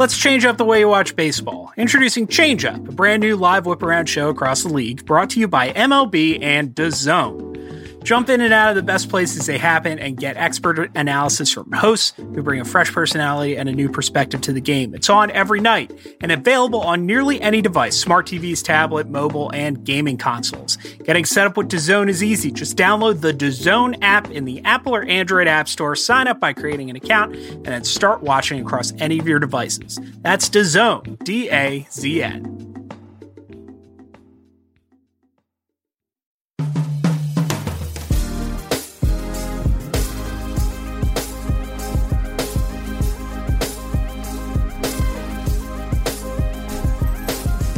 Let's change up the way you watch baseball. Introducing Change Up, a brand new live whip-around show across the league brought to you by MLB and DAZN. Jump in and out of the best places they happen and get expert analysis from hosts who bring a fresh personality and a new perspective to the game. It's on every night and available on nearly any device, smart TVs, tablet, mobile, and gaming consoles. Getting set up with DAZN is easy. Just download the DAZN app in the Apple or Android app store, sign up by creating an account, and then start watching across any of your devices. That's DAZN, D-A-Z-N.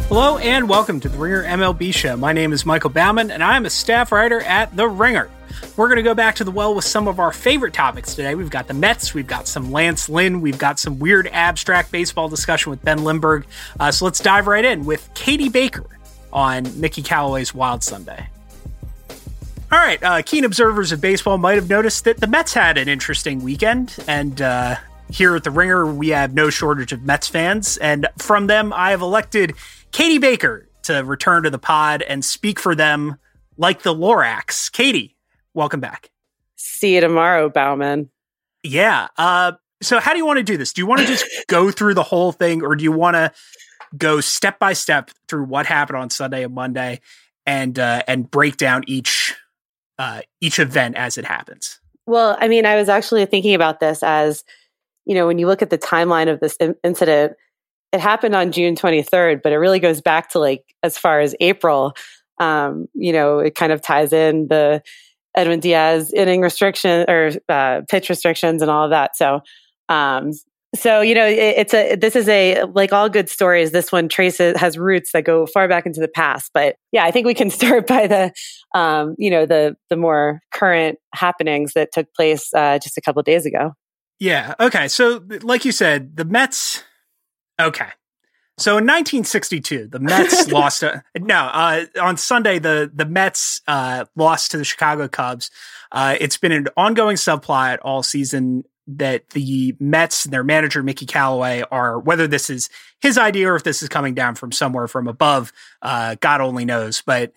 Hello and welcome to The Ringer MLB Show. My name is Michael Bauman and I'm a staff writer at The Ringer. We're going to go back to the well with some of our favorite topics today. We've got the Mets, we've got some Lance Lynn, we've got some weird abstract baseball discussion with Ben Lindbergh. So let's dive right in with Katie Baker on Mickey Callaway's Wild Sunday. All right, keen observers of baseball might have noticed that the Mets had an interesting weekend, and here at The Ringer, we have no shortage of Mets fans, and from them, I have elected Katie Baker to return to the pod and speak for them like the Lorax. Katie, welcome back. See you tomorrow, Bauman. Yeah. So how do you want to do this? Do you want to just go through the whole thing, or do you want to go step by step through what happened on Sunday and Monday and break down each event as it happens? Well, I mean, I was actually thinking about this as, you know, when you look at the timeline of this incident, it happened on June 23rd, but it really goes back to like as far as April. You know, it kind of ties in the Edwin Diaz inning restriction or pitch restrictions and all of that. So you know, this is like all good stories. This one has roots that go far back into the past. But yeah, I think we can start by the you know, the more current happenings that took place just a couple of days ago. Yeah. Okay. So like you said, the Mets. Okay. So in 1962, the Mets lost. On Sunday, the Mets lost to the Chicago Cubs. It's been an ongoing subplot all season that the Mets and their manager, Mickey Callaway, are, whether this is his idea or if this is coming down from somewhere from above, God only knows. But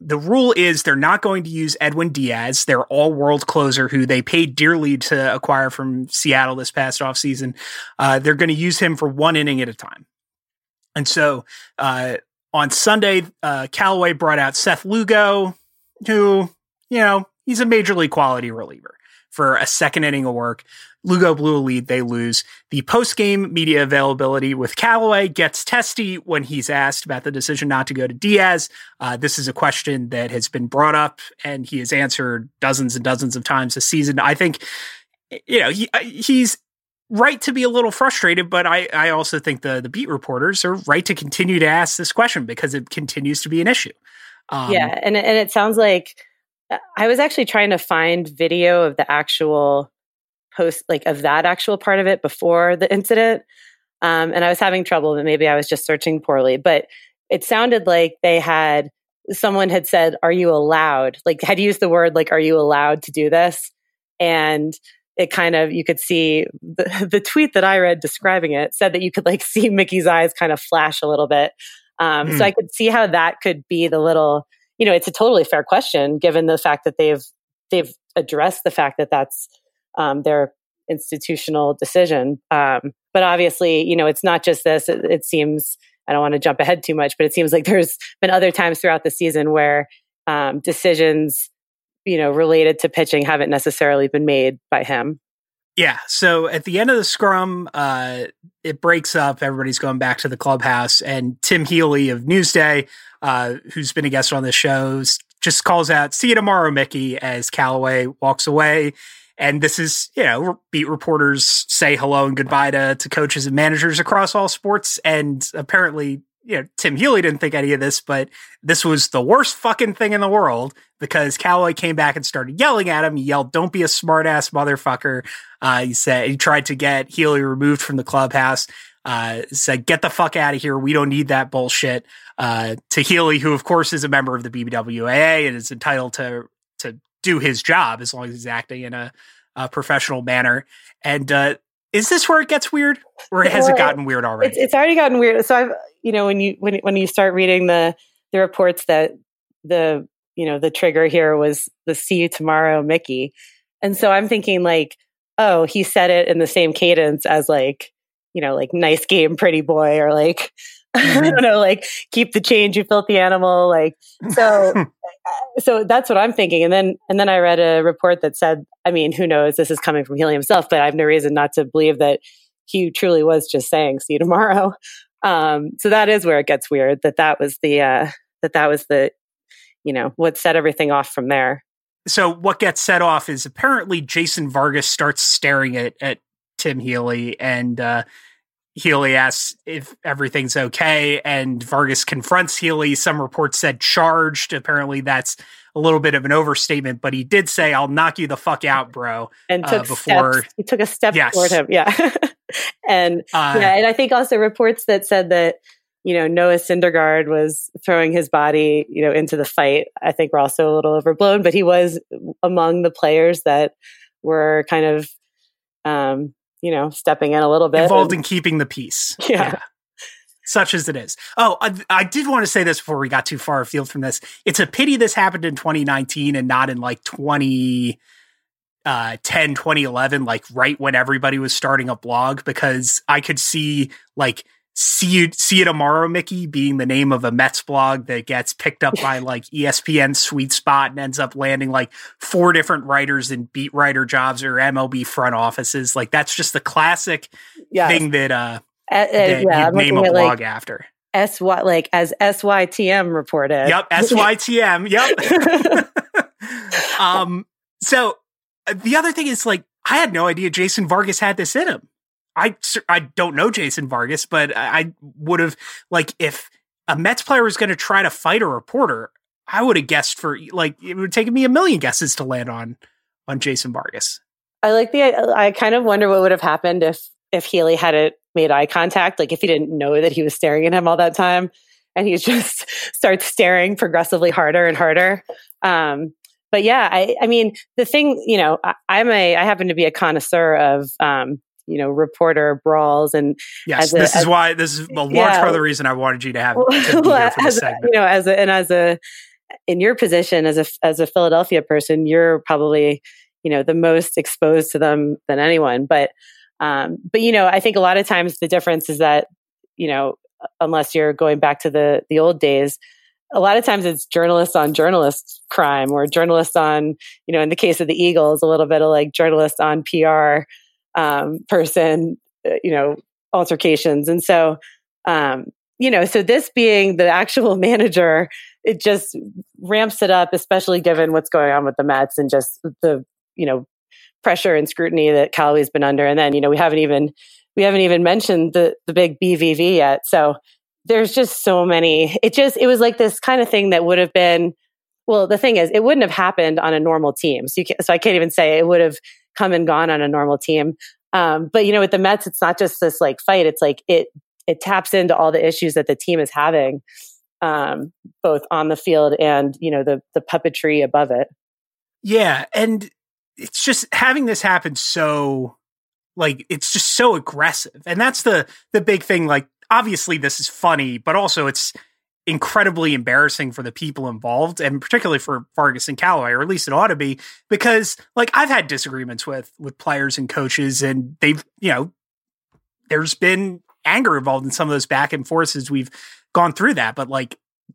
the rule is they're not going to use Edwin Diaz, their all-world closer, who they paid dearly to acquire from Seattle this past offseason. They're going to use him for one inning at a time. And so on Sunday, Callaway brought out Seth Lugo, who, you know, he's a major league quality reliever, for a second inning of work. Lugo blew a lead. They lose. The post-game media availability with Callaway gets testy when he's asked about the decision not to go to Diaz. This is a question that has been brought up, and he has answered dozens and dozens of times this season. I think, you know, he's right to be a little frustrated, but I also think the beat reporters are right to continue to ask this question because it continues to be an issue. Yeah, and it sounds like, I was actually trying to find video of the actual post, like of that actual part of it before the incident. And I was having trouble, but maybe I was just searching poorly. But it sounded like someone had said, "Are you allowed?" Like, had used the word, like, "Are you allowed to do this?" And it kind of, you could see the tweet that I read describing it said that you could like see Mickey's eyes kind of flash a little bit. So I could see how that could be the little, you know, it's a totally fair question given the fact that they've addressed the fact that that's their institutional decision. But obviously, you know, it's not just this. It seems, I don't want to jump ahead too much, but it seems like there's been other times throughout the season where decisions, you know, related to pitching haven't necessarily been made by him. Yeah. So at the end of the scrum, it breaks up. Everybody's going back to the clubhouse, and Tim Healy of Newsday, who's been a guest on the show, just calls out, "See you tomorrow, Mickey," as Callaway walks away. And this is, you know, beat reporters say hello and goodbye to coaches and managers across all sports. And apparently, you know, Tim Healy didn't think any of this, but this was the worst fucking thing in the world because Callaway came back and started yelling at him. He yelled, "Don't be a smart ass motherfucker." He said he tried to get Healy removed from the clubhouse. Said, "Get the fuck out of here. We don't need that bullshit." To Healy, who of course is a member of the BBWAA and is entitled to do his job as long as he's acting in a professional manner. And Is this where it gets weird, or has it gotten weird already? It's already gotten weird. So I've, when you start reading the reports that the trigger here was the "see you tomorrow, Mickey," and so I'm thinking oh, he said it in the same cadence as nice game, pretty boy, or I don't know, keep the change, you filthy animal. So that's what I'm thinking. And then I read a report that said, who knows, this is coming from Healy himself, but I have no reason not to believe that he truly was just saying, see you tomorrow. So that is where it gets weird, that was what set everything off from there. So what gets set off is apparently Jason Vargas starts staring at Tim Healy, and Healy asks if everything's okay, and Vargas confronts Healy. Some reports said charged. Apparently that's a little bit of an overstatement, but he did say, I'll knock you the fuck out, bro. And he took a step toward him. Yeah. And I think also reports that said that, Noah Syndergaard was throwing his body, into the fight, I think were also a little overblown, but he was among the players that were kind of, stepping in a little bit. Involved in keeping the peace. Yeah. Such as it is. Oh, I did want to say this before we got too far afield from this. It's a pity this happened in 2019 and not in 2010, 2011, right when everybody was starting a blog, because I could see see you tomorrow, Mickey, being the name of a Mets blog that gets picked up by ESPN Sweet Spot and ends up landing four different writers in beat writer jobs or MLB front offices. That's just the classic thing that you'd name a blog after. As SYTM reported. Yep, SYTM. Yep. So the other thing is I had no idea Jason Vargas had this in him. I don't know Jason Vargas, but I would have, if a Mets player was going to try to fight a reporter, I would have guessed for, it would have taken me a million guesses to land on Jason Vargas. I kind of wonder what would have happened if Healy hadn't made eye contact, if he didn't know that he was staring at him all that time, and he just starts staring progressively harder and harder. But yeah, the thing, I happen to be a connoisseur of, reporter brawls. And this is a large part of the reason I wanted you to have in your position as a Philadelphia person, you're probably, the most exposed to them than anyone. But I think a lot of times the difference is that, unless you're going back to the old days, a lot of times it's journalists on journalists crime, or journalists on, in the case of the Eagles, a little bit of journalists on PR, altercations. And so, so this being the actual manager, it just ramps it up, especially given what's going on with the Mets and just the, pressure and scrutiny that Callaway's been under. And then, we haven't even mentioned the big BVV yet. So there's just so many, it was this kind of thing that would have been, well, the thing is, it wouldn't have happened on a normal team. So I can't even say it would have come and gone on a normal team. But with the Mets, it's not just this fight. It's it taps into all the issues that the team is having, both on the field and, the puppetry above it. Yeah. And it's just having this happen. So it's just so aggressive. And that's the big thing. Obviously this is funny, but also it's incredibly embarrassing for the people involved, and particularly for Vargas and Callaway, or at least it ought to be, because I've had disagreements with players and coaches, and they've, there's been anger involved in some of those back and forths as we've gone through that. But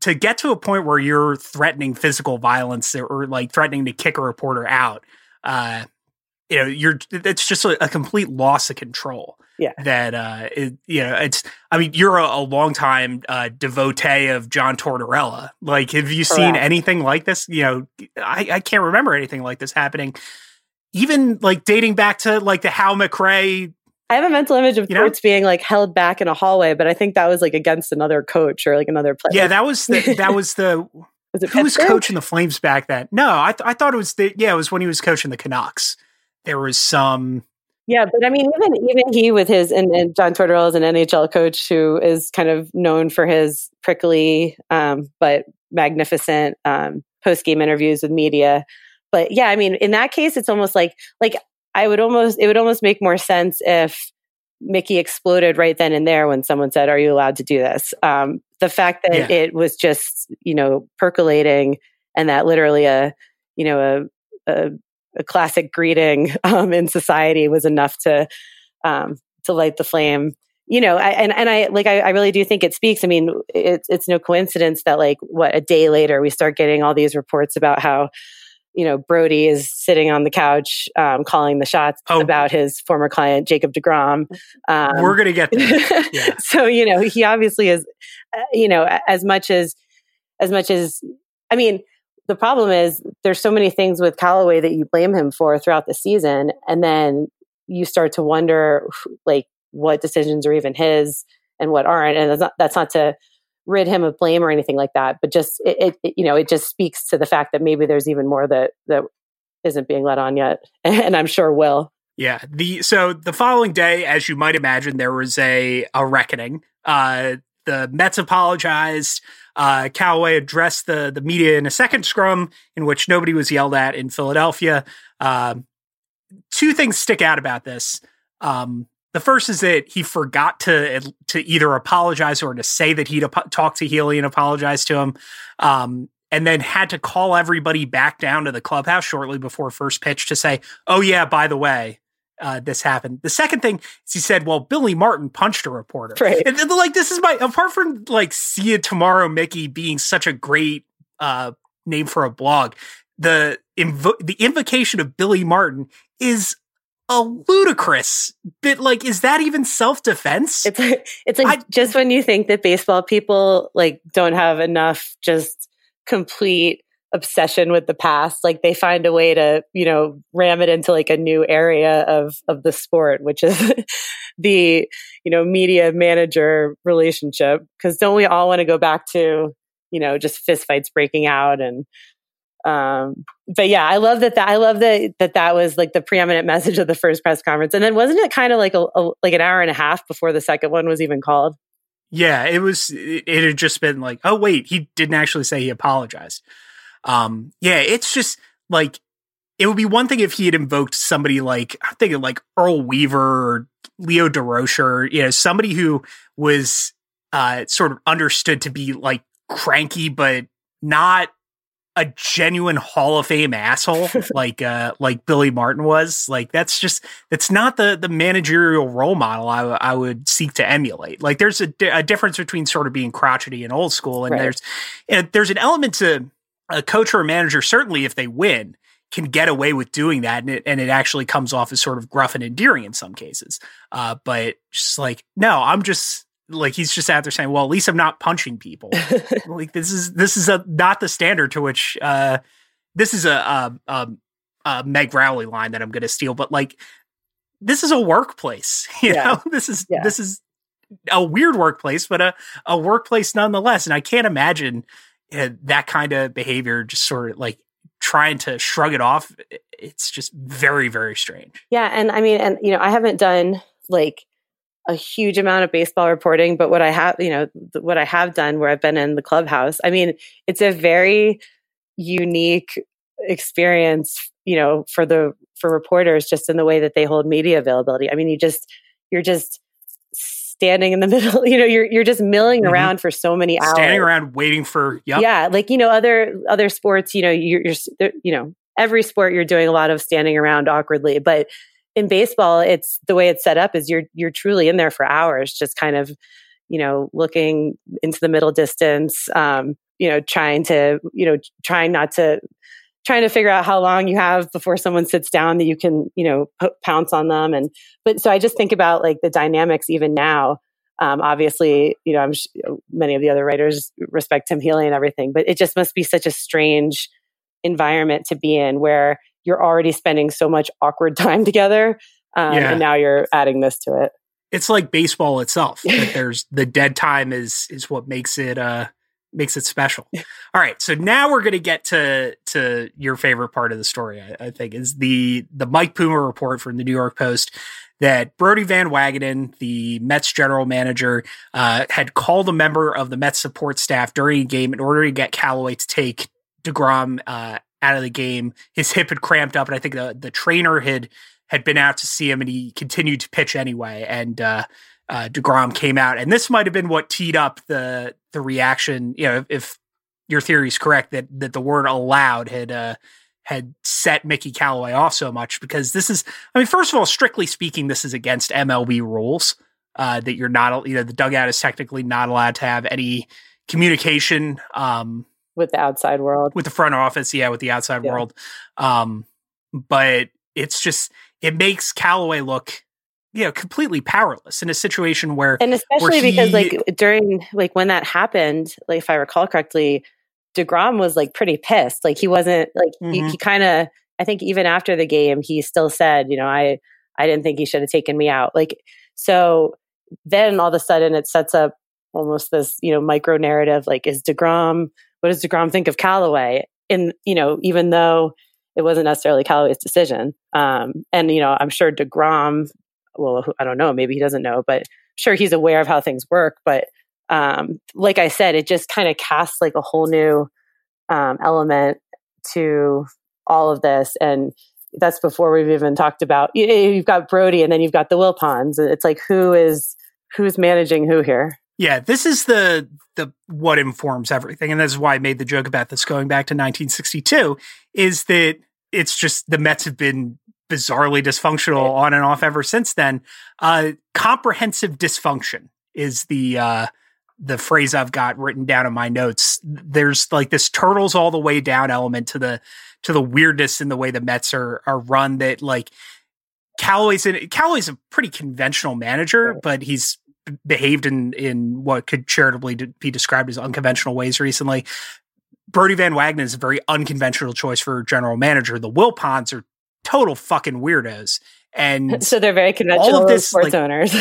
to get to a point where you're threatening physical violence or threatening to kick a reporter out, it's just a complete loss of control. Yeah. That, you're a longtime devotee of John Tortorella. Have you seen anything like this? I can't remember anything like this happening. Even dating back to the Hal McRae. I have a mental image of Torts being held back in a hallway, but I think that was against another coach or another player. Yeah, that was the was it who was coaching the Flames back then? No, I thought it was it was when he was coaching the Canucks. There was some. Yeah, but even he with his, and John Tortorella is an NHL coach who is kind of known for his prickly, but magnificent post-game interviews with media. But yeah, in that case, it's almost like it would almost make more sense if Mickey exploded right then and there when someone said, "Are you allowed to do this?" The fact that it was just, percolating, and that literally a classic greeting in society was enough to light the flame. I really do think it speaks. I mean, it's no coincidence that a day later we start getting all these reports about how, Brodie is sitting on the couch calling the shots about his former client, Jacob DeGrom. We're going to get there. Yeah. So, he obviously is, as much as, I mean, the problem is there's so many things with Callaway that you blame him for throughout the season. And then you start to wonder, what decisions are even his and what aren't. And that's not to rid him of blame or anything like that, but just it just speaks to the fact that maybe there's even more that isn't being let on yet, and I'm sure will. Yeah. So the following day, as you might imagine, there was a reckoning. The Mets apologized. Callaway addressed the media in a second scrum in which nobody was yelled at in Philadelphia. Two things stick out about this. The first is that he forgot to either apologize or to say that he'd talk to Healy and apologize to him, and then had to call everybody back down to the clubhouse shortly before first pitch to say, "Oh yeah, by the way, this happened." The second thing is he said, "Well, Billy Martin punched a reporter." Right. And this is apart from "See You Tomorrow, Mickey" being such a great name for a blog, the invocation of Billy Martin is a ludicrous bit. Is that even self-defense? It's just when you think that baseball people don't have enough just complete obsession with the past, they find a way to ram it into a new area of the sport, which is the media manager relationship. Because don't we all want to go back to just fistfights breaking out? And but yeah, I love that. That was the preeminent message of the first press conference, and then wasn't it kind of an hour and a half before the second one was even called? Yeah, it was. It had just been oh wait, he didn't actually say he apologized. Yeah, it's just it would be one thing if he had invoked somebody I'm thinking Earl Weaver or Leo DeRocher, somebody who was sort of understood to be cranky, but not a genuine Hall of Fame asshole like Billy Martin was. That's not the managerial role model I would seek to emulate. There's a difference between sort of being crotchety and old school, and right. there's an element to a coach or a manager, certainly if they win, can get away with doing that, and it actually comes off as sort of gruff and endearing in some cases. But just no, I'm just. He's just out there saying, well, at least I'm not punching people. This is not the standard to which this is a Meg Rowley line that I'm going to steal. But this is a workplace, know, this is a weird workplace, but a workplace nonetheless. And I can't imagine that kind of behavior, just sort of trying to shrug it off. It's just very, very strange. Yeah. And I mean, I haven't done a huge amount of baseball reporting, but what I have, what I have done where I've been in the clubhouse, I mean, it's a very unique experience, for reporters, just in the way that they hold media availability. I mean, you're just standing in the middle, you're just milling around for so many hours, standing around waiting for, yeah. Other sports, you're every sport you're doing a lot of standing around awkwardly, but in baseball, it's the way it's set up is you're truly in there for hours, just kind of, looking into the middle distance, trying to figure out how long you have before someone sits down that you can, pounce on them. So I just think about the dynamics even now. Obviously, many of the other writers respect Tim Healy and everything, but it just must be such a strange environment to be in where you're already spending so much awkward time together, and now you're adding this to it. It's like baseball itself. There's the dead time is what makes it special. All right, so now we're going to get to your favorite part of the story. I think is the Mike Puma report from the New York Post that Brodie Van Wagenen, the Mets general manager, had called a member of the Mets support staff during a game in order to get Callaway to take DeGrom out of the game. His hip had cramped up, and I think the trainer had had been out to see him, and he continued to pitch anyway. And DeGrom came out, and this might have been what teed up the reaction. You know, if your theory is correct that the word allowed had set Mickey Callaway off so much, because this is, I mean, first of all, strictly speaking, this is against MLB rules that you're not, you know, the dugout is technically not allowed to have any communication with the outside world, with the front office. Yeah. With the outside world. But it's just, it makes Callaway look, you know, completely powerless in a situation where, and especially because when that happened, like if I recall correctly, DeGrom was like pretty pissed. Like he wasn't like, he kind of, I think even after the game, he still said, you know, I didn't think he should have taken me out. Like, so then all of a sudden it sets up almost this, you know, micro narrative, like what does DeGrom think of Callaway? And, you know, even though it wasn't necessarily Callaway's decision. And, you know, I'm sure DeGrom, well, I don't know, maybe he doesn't know, but I'm sure he's aware of how things work. But like I said, it just kind of casts like a whole new element to all of this. And that's before we've even talked about, you've got Brodie and then you've got the Wilpons. It's like, who's managing who here? Yeah, this is the what informs everything. And that's why I made the joke about this going back to 1962, is that it's just the Mets have been bizarrely dysfunctional on and off ever since then. Comprehensive dysfunction is the phrase I've got written down in my notes. There's like this turtles all the way down element to the weirdness in the way the Mets are run, that like Callaway's a pretty conventional manager, but he's behaved in what could charitably be described as unconventional ways recently. Brodie Van Wagenen is a very unconventional choice for general manager. The Wilpons are total fucking weirdos. And so they're very conventional all of this, sports owners.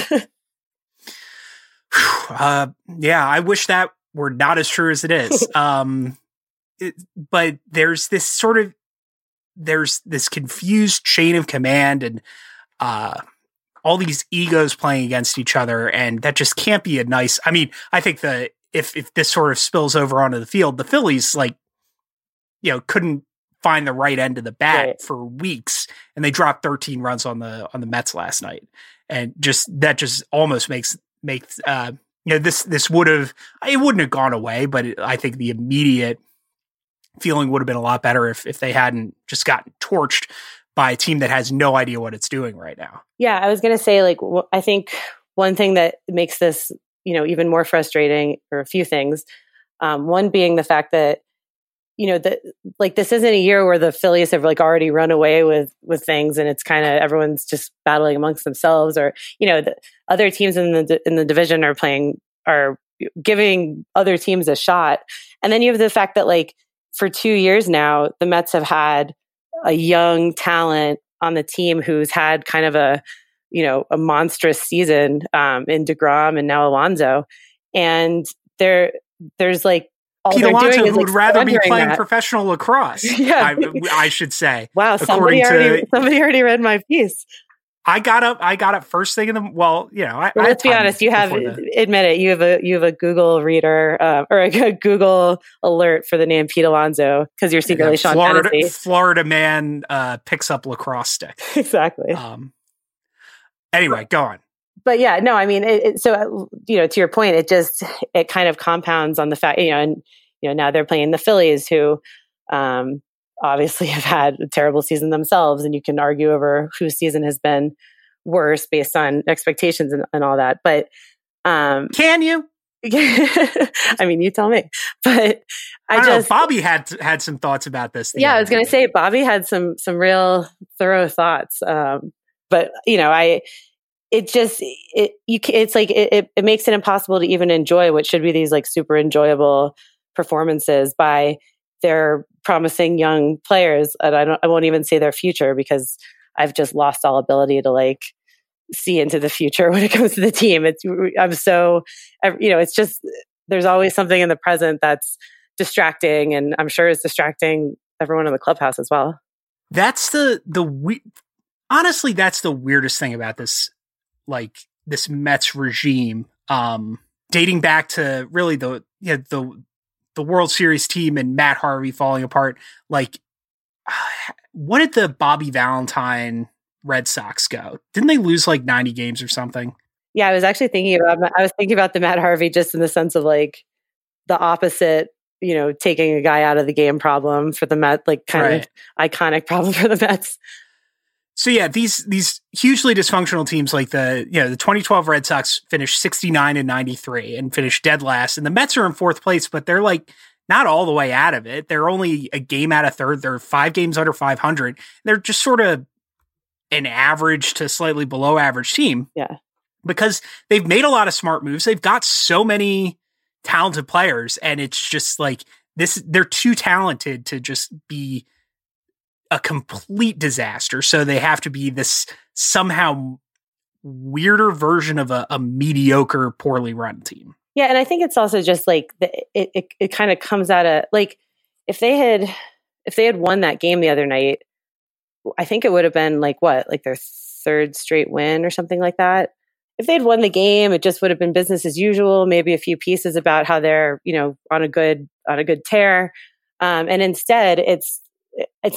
Yeah, I wish that were not as true as it is. But there's this confused chain of command and all these egos playing against each other, and that just can't be a nice. I mean, I think if this sort of spills over onto the field, the Phillies, like, you know, couldn't find the right end of the bat for weeks, and they dropped 13 runs on the Mets last night, and that almost makes you know, this wouldn't have gone away, but I think the immediate feeling would have been a lot better if they hadn't just gotten torched by a team that has no idea what it's doing right now. Yeah, I was going to say, like, I think one thing that makes this, you know, even more frustrating, or a few things, one being the fact that, you know, that like this isn't a year where the Phillies have like already run away with things, and it's kind of everyone's just battling amongst themselves, or, you know, the other teams in the division are giving other teams a shot. And then you have the fact that like for 2 years now, the Mets have had a young talent on the team who's had kind of a, you know, a monstrous season in DeGrom and now Alonso, and there's like, all Pete Alonso, who would rather be playing professional lacrosse, yeah. I should say. Wow, somebody already read my piece. I got up first thing in the. Well, you know, let's be honest. You have admit it. You have a Google reader or a Google alert for the name Pete Alonso, because you're secretly Sean Hannity. Florida man picks up lacrosse stick. Exactly. Anyway, go on. But yeah, no, I mean, so, you know, to your point, it kind of compounds on the fact, you know, and, you know, now they're playing the Phillies, who obviously have had a terrible season themselves, and you can argue over whose season has been worse based on expectations and all that. But can you? I mean, you tell me. But I don't know, Bobby had some thoughts about this. Yeah, I was going to say Bobby had some real thorough thoughts. But, you know, It makes it impossible to even enjoy what should be these like super enjoyable performances by their promising young players. And I won't even say their future, because I've just lost all ability to like see into the future when it comes to the team. It's just, there's always something in the present that's distracting, and I'm sure it's distracting everyone in the clubhouse as well. That's honestly, that's the weirdest thing about this. Like this Mets regime, dating back to really the World Series team and Matt Harvey falling apart. Like, what did the Bobby Valentine Red Sox go? Didn't they lose like 90 games or something? Yeah, I was actually thinking about the Matt Harvey just in the sense of like the opposite, you know, taking a guy out of the game problem for the Mets, like kind of iconic problem for the Mets. So yeah, these hugely dysfunctional teams like the 2012 Red Sox finished 69 and 93 and finished dead last, and the Mets are in fourth place, but they're like not all the way out of it. They're only a game out of third. They're 5 games under 500. They're just sort of an average to slightly below average team. Yeah. Because they've made a lot of smart moves. They've got so many talented players, and it's just like this, they're too talented to just be a complete disaster. So they have to be this somehow weirder version of a mediocre, poorly run team. Yeah. And I think it's also just like it kind of comes out of like, if they had won that game the other night, I think it would have been like what, like their third straight win or something like that. If they'd won the game, it just would have been business as usual. Maybe a few pieces about how they're, you know, on a good tear. And instead it's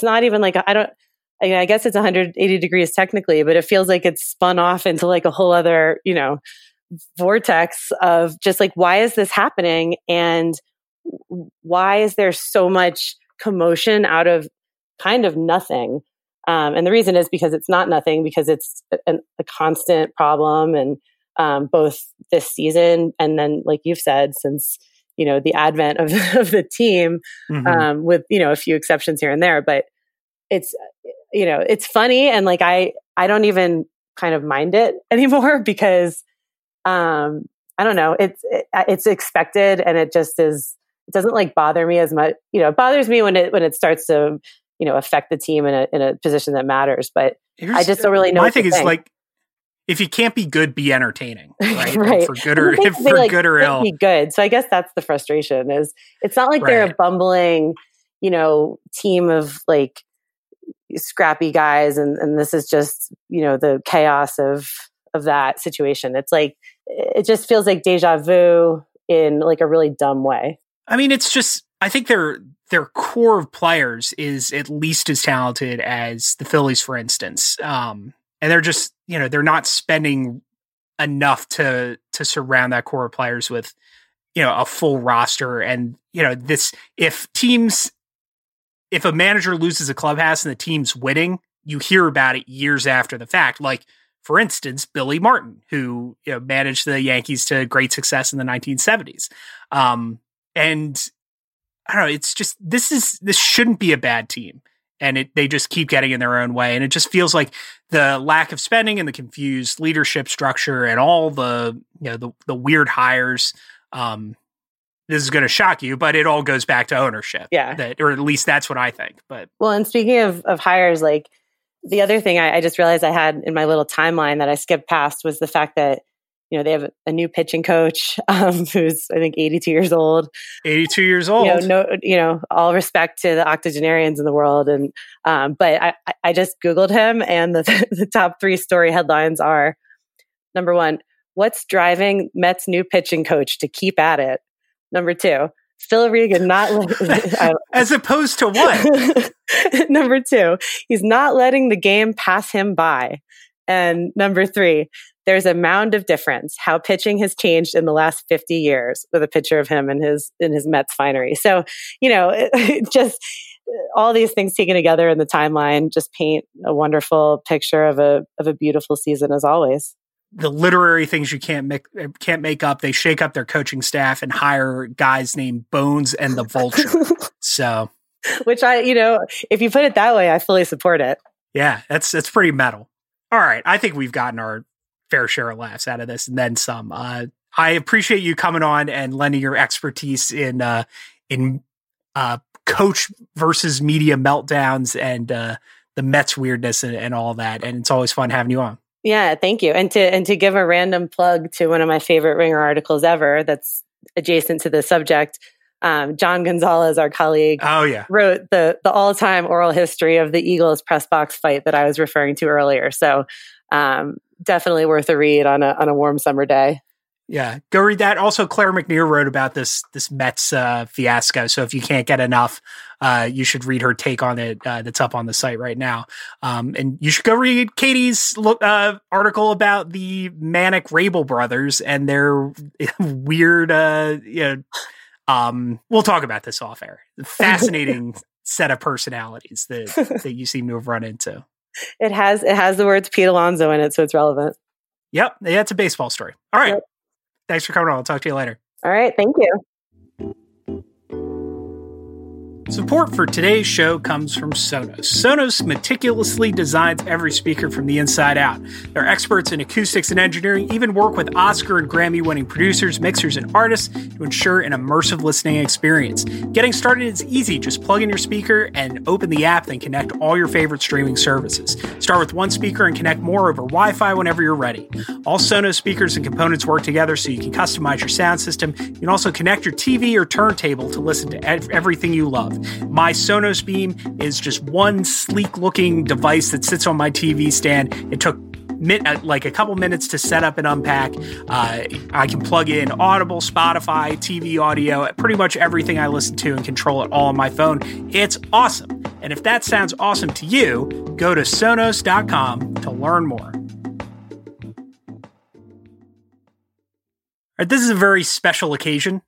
not even like, I guess it's 180 degrees technically, but it feels like it's spun off into like a whole other, you know, vortex of just like, why is this happening? And why is there so much commotion out of kind of nothing? And the reason is because it's not nothing, because it's a constant problem, and both this season and then, like you've said, since, you know, the advent of the team, mm-hmm. With, you know, a few exceptions here and there. But it's, you know, it's funny, and like I don't even kind of mind it anymore because I don't know, it's expected, and it just is. It doesn't like bother me as much. You know, it bothers me when it starts to, you know, affect the team in a position that matters. But I just don't really know. My thing is like, if you can't be good, be entertaining, right? Right. Like for good or ill. Be good. So I guess that's the frustration is it's not like they're a bumbling, you know, team of like scrappy guys. And this is just, you know, the chaos of that situation. It's like, it just feels like deja vu in like a really dumb way. I mean, it's just, I think their core of players is at least as talented as the Phillies, for instance. And they're just, you know, they're not spending enough to surround that core of players with, you know, a full roster. And, you know, this, if a manager loses a clubhouse and the team's winning, you hear about it years after the fact. Like, for instance, Billy Martin, who, you know, managed the Yankees to great success in the 1970s. And I don't know, it's just, this shouldn't be a bad team. And they just keep getting in their own way. And it just feels like the lack of spending and the confused leadership structure and all the, you know, the weird hires, this is going to shock you, but it all goes back to ownership. Yeah. Or at least that's what I think. But well, and speaking of hires, like the other thing I just realized I had in my little timeline that I skipped past was the fact that, you know, they have a new pitching coach who's, I think, 82 years old. 82 years old. You know, no, you know, all respect to the octogenarians in the world. And but I just Googled him, and the top 3 story headlines are: number 1, what's driving Mets' new pitching coach to keep at it? Number 2, Phil Regan not as opposed to what? Number 2, he's not letting the game pass him by, and number 3. There's a mound of difference how pitching has changed in the last 50 years, with a picture of him in his Mets finery. So, you know, just all these things taken together in the timeline just paint a wonderful picture of a beautiful season, as always. The literary things you can't make up. They shake up their coaching staff and hire guys named Bones and the Vulture. So, which I, you know, if you put it that way, I fully support it. Yeah, that's pretty metal. All right, I think we've gotten our fair share of laughs out of this and then some. I appreciate you coming on and lending your expertise in coach versus media meltdowns and the Mets weirdness and all that. And it's always fun having you on. Yeah, thank you. And to give a random plug to one of my favorite Ringer articles ever that's adjacent to the subject, John Gonzalez, our colleague, wrote the all-time oral history of the Eagles press box fight that I was referring to earlier. So, definitely worth a read on a warm summer day. Yeah, go read that. Also, Claire McNear wrote about this Mets fiasco. So if you can't get enough, you should read her take on it. That's up on the site right now. And you should go read Katie's article about the manic Rabel brothers and their weird. We'll talk about this off air. Fascinating set of personalities that you seem to have run into. It has the words Pete Alonso in it, so it's relevant. Yep, that's a baseball story. All right. Yep. Thanks for coming on. I'll talk to you later. All right. Thank you. Support for today's show comes from Sonos. Sonos meticulously designs every speaker from the inside out. They're experts in acoustics and engineering, even work with Oscar and Grammy-winning producers, mixers, and artists to ensure an immersive listening experience. Getting started is easy. Just plug in your speaker and open the app, then connect all your favorite streaming services. Start with one speaker and connect more over Wi-Fi whenever you're ready. All Sonos speakers and components work together so you can customize your sound system. You can also connect your TV or turntable to listen to everything you love. My Sonos Beam is just one sleek-looking device that sits on my TV stand. It took like a couple minutes to set up and unpack. I can plug in Audible, Spotify, TV audio, pretty much everything I listen to, and control it all on my phone. It's awesome. And if that sounds awesome to you, go to Sonos.com to learn more. All right, this is a very special occasion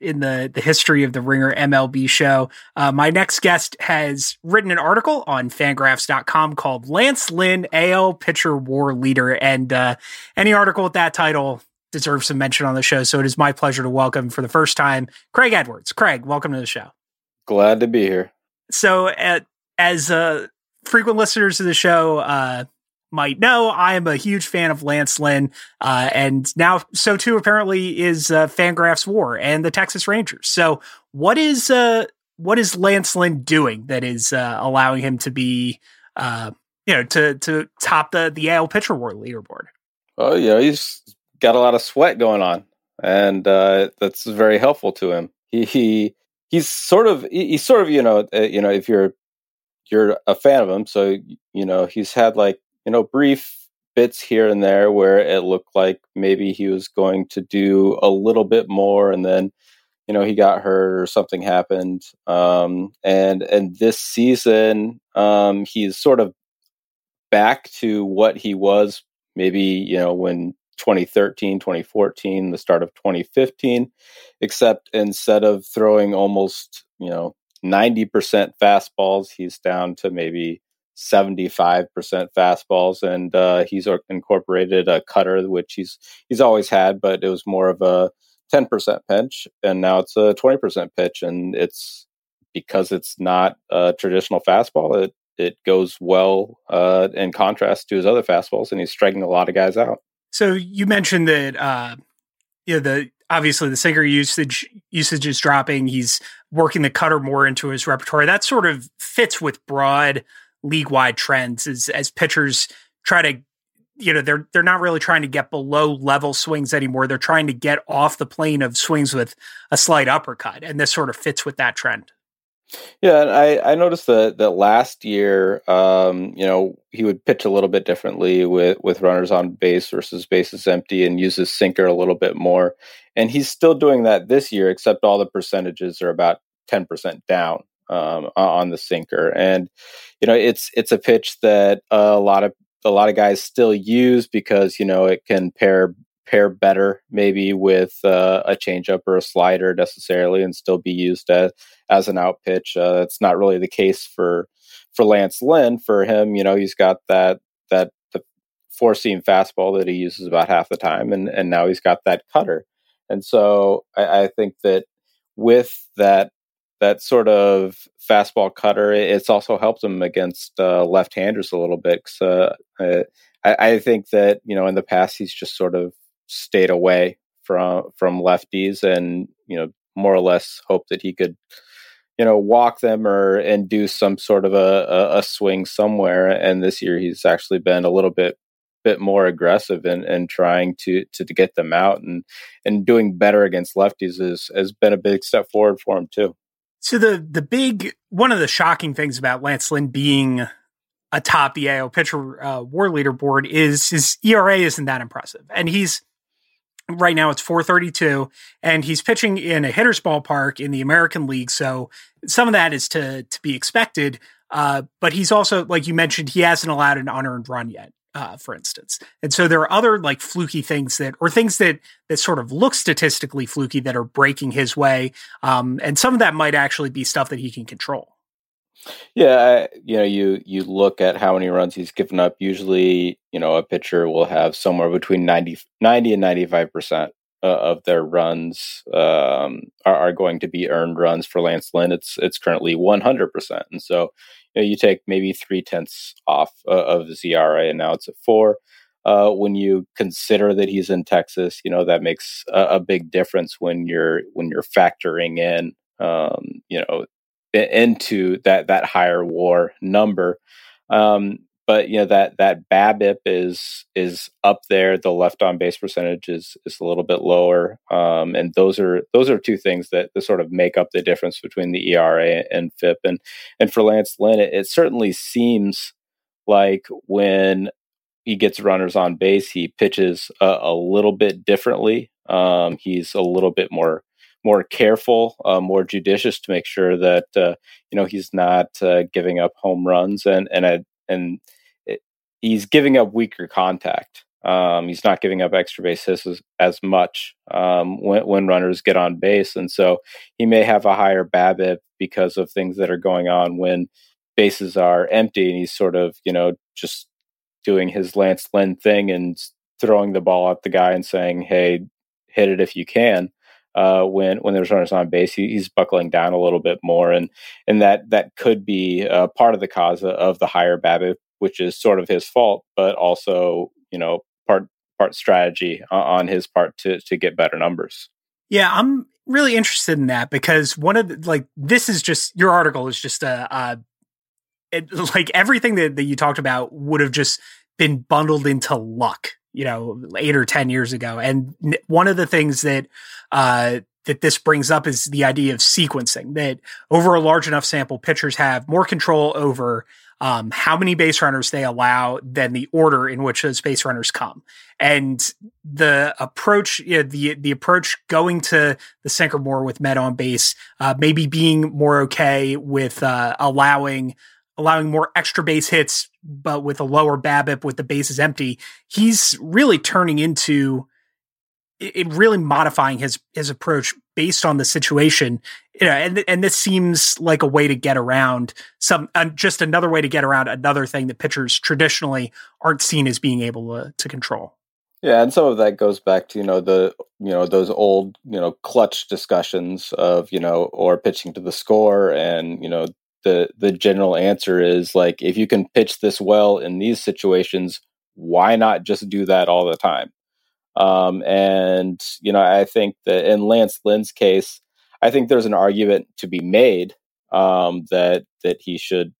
in the history of the Ringer MLB show. My next guest has written an article on FanGraphs.com called Lance Lynn, AL Pitcher WAR Leader. And any article with that title deserves some mention on the show. So it is my pleasure to welcome for the first time, Craig Edwards. Craig, welcome to the show. Glad to be here. So as frequent listeners to the show, might know, I am a huge fan of Lance Lynn, and now so too apparently is FanGraphs WAR and the Texas Rangers. So what is Lance Lynn doing that is allowing him to be to top the AL pitcher WAR leaderboard? Well, he's got a lot of sweat going on, and that's very helpful to him. He's sort of if you're a fan of him, so he's had like, brief bits here and there where it looked like maybe he was going to do a little bit more, and then, he got hurt or something happened. And this season, he's sort of back to what he was maybe, when 2013, 2014, the start of 2015, except instead of throwing almost, 90% fastballs, he's down to maybe 75% fastballs, and he's incorporated a cutter, which he's always had, but it was more of a 10% pitch, and now it's a 20% pitch, and it's because it's not a traditional fastball. It goes well in contrast to his other fastballs, and he's striking a lot of guys out. So you mentioned that obviously the sinker usage is dropping. He's working the cutter more into his repertoire. That sort of fits with broad league-wide trends as pitchers try to, they're not really trying to get below level swings anymore. They're trying to get off the plane of swings with a slight uppercut, and this sort of fits with that trend. Yeah, and I noticed that last year, he would pitch a little bit differently with runners on base versus bases empty, and use his sinker a little bit more. And he's still doing that this year, except all the percentages are about 10% down on the sinker. And it's a pitch that a lot of guys still use because it can pair better maybe with a changeup or a slider necessarily, and still be used as an out pitch. It's not really the case for Lance Lynn. For him, he's got the four-seam fastball that he uses about half the time, and now he's got that cutter. And so I think that with that sort of fastball cutter, it's also helped him against left-handers a little bit. So I think that, in the past, he's just sort of stayed away from lefties, and, more or less hoped that he could, walk them and do some sort of a swing somewhere. And this year he's actually been a little bit more aggressive and trying to get them out, and doing better against lefties has been a big step forward for him too. So the big, one of the shocking things about Lance Lynn being atop the AL pitcher WAR leaderboard is his ERA isn't that impressive. And he's Right now it's 432, and he's pitching in a hitter's ballpark in the American League. So some of that is to be expected. But he's also, like you mentioned, he hasn't allowed an unearned run yet, for instance. And so there are other like fluky things that, or things that sort of look statistically fluky that are breaking his way. And some of that might actually be stuff that he can control. Yeah, you look at how many runs he's given up. Usually, a pitcher will have somewhere between 90 and 95% of their runs are going to be earned runs. For Lance Lynn, it's currently 100%. And so you take maybe 0.3 off of his ERA, and now it's at 4. When you consider that he's in Texas, that makes a big difference when you're factoring in, into that higher WAR number. But that BABIP is up there. The left on base percentage is a little bit lower. And those are two things that sort of make up the difference between the ERA and FIP. And for Lance Lynn, it certainly seems like when he gets runners on base, he pitches a little bit differently. He's a little bit more careful, more judicious to make sure that he's not giving up home runs, and he's giving up weaker contact. He's not giving up extra base hits as much when runners get on base, and so he may have a higher BABIP because of things that are going on when bases are empty, and he's sort of just doing his Lance Lynn thing and throwing the ball at the guy and saying, "Hey, hit it if you can." When there's runners on base, he's buckling down a little bit more, and that could be part of the cause of the higher BABIP, which is sort of his fault, but also part strategy on his part to get better numbers. Yeah, I'm really interested in that, because one of the, this is just, your article is just everything that you talked about would have just been bundled into luck, 8 or 10 years ago. And one of the things that this brings up is the idea of sequencing, that over a large enough sample, pitchers have more control over how many base runners they allow than the order in which those base runners come. And the approach, the approach going to the sinker more with men on base, maybe being more okay with allowing more extra base hits, but with a lower BABIP with the bases empty, he's really turning into it, really modifying his approach based on the situation. And this seems like a way to get around just another way to get around another thing that pitchers traditionally aren't seen as being able to control. Yeah, and some of that goes back to those old clutch discussions of or pitching to the score, and the general answer is like, if you can pitch this well in these situations, why not just do that all the time? I think that in Lance Lynn's case, I think there's an argument to be made that he should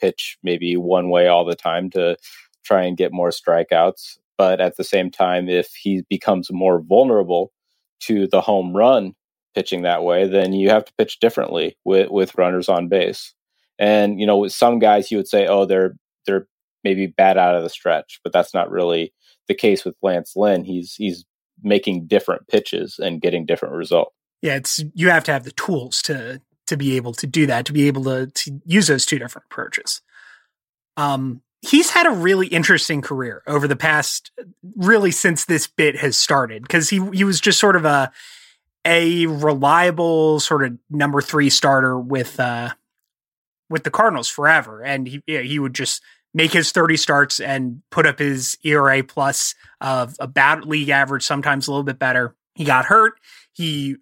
pitch maybe one way all the time to try and get more strikeouts. But at the same time, if he becomes more vulnerable to the home run pitching that way, then you have to pitch differently with runners on base. And with some guys, you would say, oh, they're maybe bad out of the stretch, but that's not really the case with Lance Lynn. He's making different pitches and getting different results. Yeah, you have to have the tools to be able to do that, to be able to use those two different approaches. He's had a really interesting career over the past, really since this bit has started, because he was just sort of a reliable sort of number 3 starter with the Cardinals forever. And he would just make his 30 starts and put up his ERA plus of about league average, sometimes a little bit better. He got hurt. He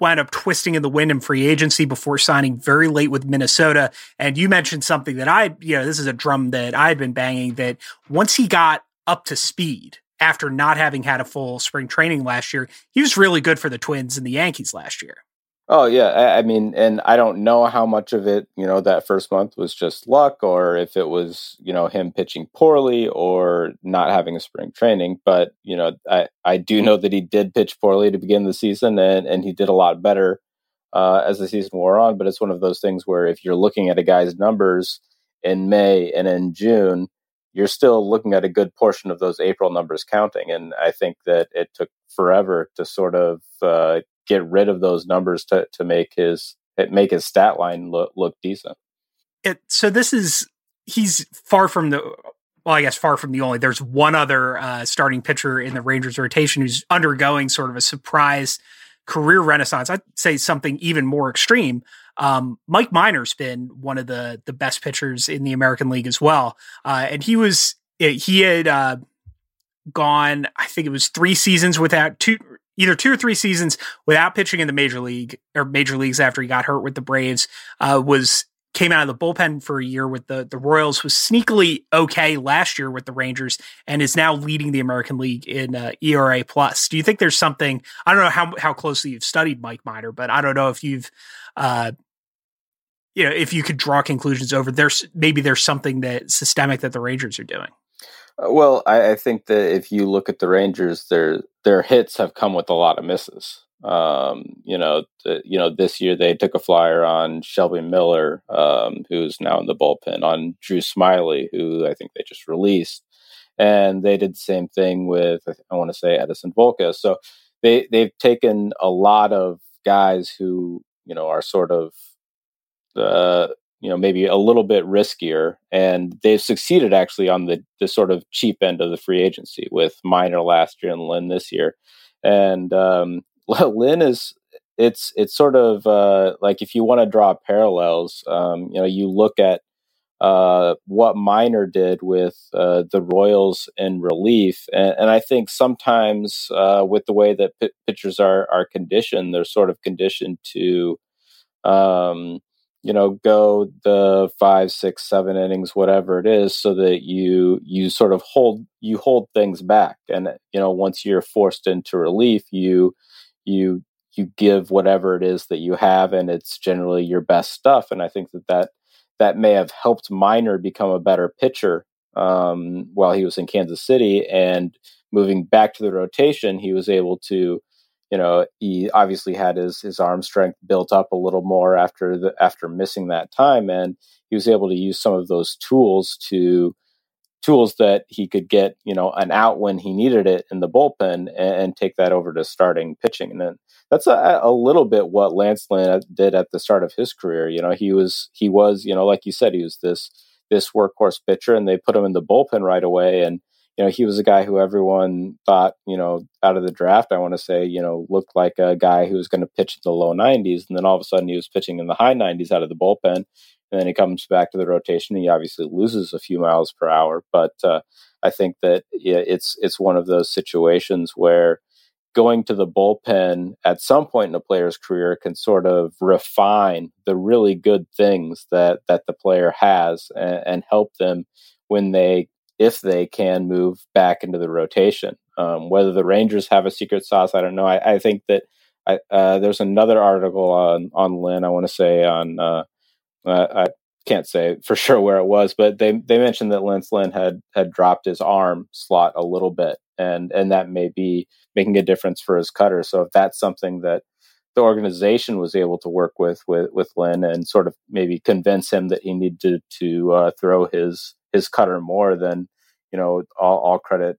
wound up twisting in the wind in free agency before signing very late with Minnesota. And you mentioned something that this is a drum that I had been banging, that once he got up to speed, after not having had a full spring training last year, he was really good for the Twins and the Yankees last year. Oh yeah. I mean, and I don't know how much of it, that first month was just luck, or if it was, him pitching poorly or not having a spring training, but I do know that he did pitch poorly to begin the season, and he did a lot better as the season wore on. But it's one of those things where if you're looking at a guy's numbers in May and in June, you're still looking at a good portion of those April numbers counting. And I think that it took forever to sort of get rid of those numbers to make his stat line look decent. He's far from the, well, I guess far from the only, there's one other starting pitcher in the Rangers rotation who's undergoing sort of a surprise career renaissance. I'd say something even more extreme. Mike Minor's been one of the best pitchers in the American League as well. And he had gone, I think it was two or three seasons without pitching in the major leagues after he got hurt with the Braves, came out of the bullpen for a year with the Royals, was sneakily okay last year with the Rangers, and is now leading the American League in ERA+. Do you think there's something, I don't know how closely you've studied Mike Minor, but I don't know if you've, if you could draw conclusions over there's something that systemic that the Rangers are doing. Well, I think that if you look at the Rangers, their hits have come with a lot of misses. This year they took a flyer on Shelby Miller, who's now in the bullpen, on Drew Smyly, who I think they just released. And they did the same thing with, I want to say, Edison Volquez. So they've taken a lot of guys who, are sort of, maybe a little bit riskier, and they've succeeded actually on the sort of cheap end of the free agency with Minor last year and Lynn this year. And, Lynn is, it's sort of like, if you want to draw parallels, you look at what Minor did with the Royals in relief. And I think sometimes with the way that pitchers are conditioned, they're sort of conditioned to, go the 5, 6, 7 innings, whatever it is, so that you sort of hold things back. And, once you're forced into relief, you give whatever it is that you have, and it's generally your best stuff. And I think that may have helped Minor become a better pitcher while he was in Kansas City, and moving back to the rotation, he was able to, he obviously had his arm strength built up a little more after missing that time, and he was able to use some of those tools that he could get, an out when he needed it in the bullpen, and take that over to starting pitching. And then that's a little bit what Lance Lynn did at the start of his career. He was, like you said, he was this workhorse pitcher, and they put him in the bullpen right away. And, he was a guy who everyone thought, out of the draft, I want to say, looked like a guy who was going to pitch in the low 90s. And then all of a sudden he was pitching in the high 90s out of the bullpen. And then he comes back to the rotation. He obviously loses a few miles per hour, but I think that it's one of those situations where going to the bullpen at some point in a player's career can sort of refine the really good things that the player has, and help them when if they can move back into the rotation. Whether the Rangers have a secret sauce, I don't know. I think that there's another article on Lynn, I want to say on. I can't say for sure where it was, but they mentioned that Lance Lynn had dropped his arm slot a little bit, and that may be making a difference for his cutter. So if that's something that the organization was able to work with Lynn, and sort of maybe convince him that he needed to throw his cutter more, then all credit,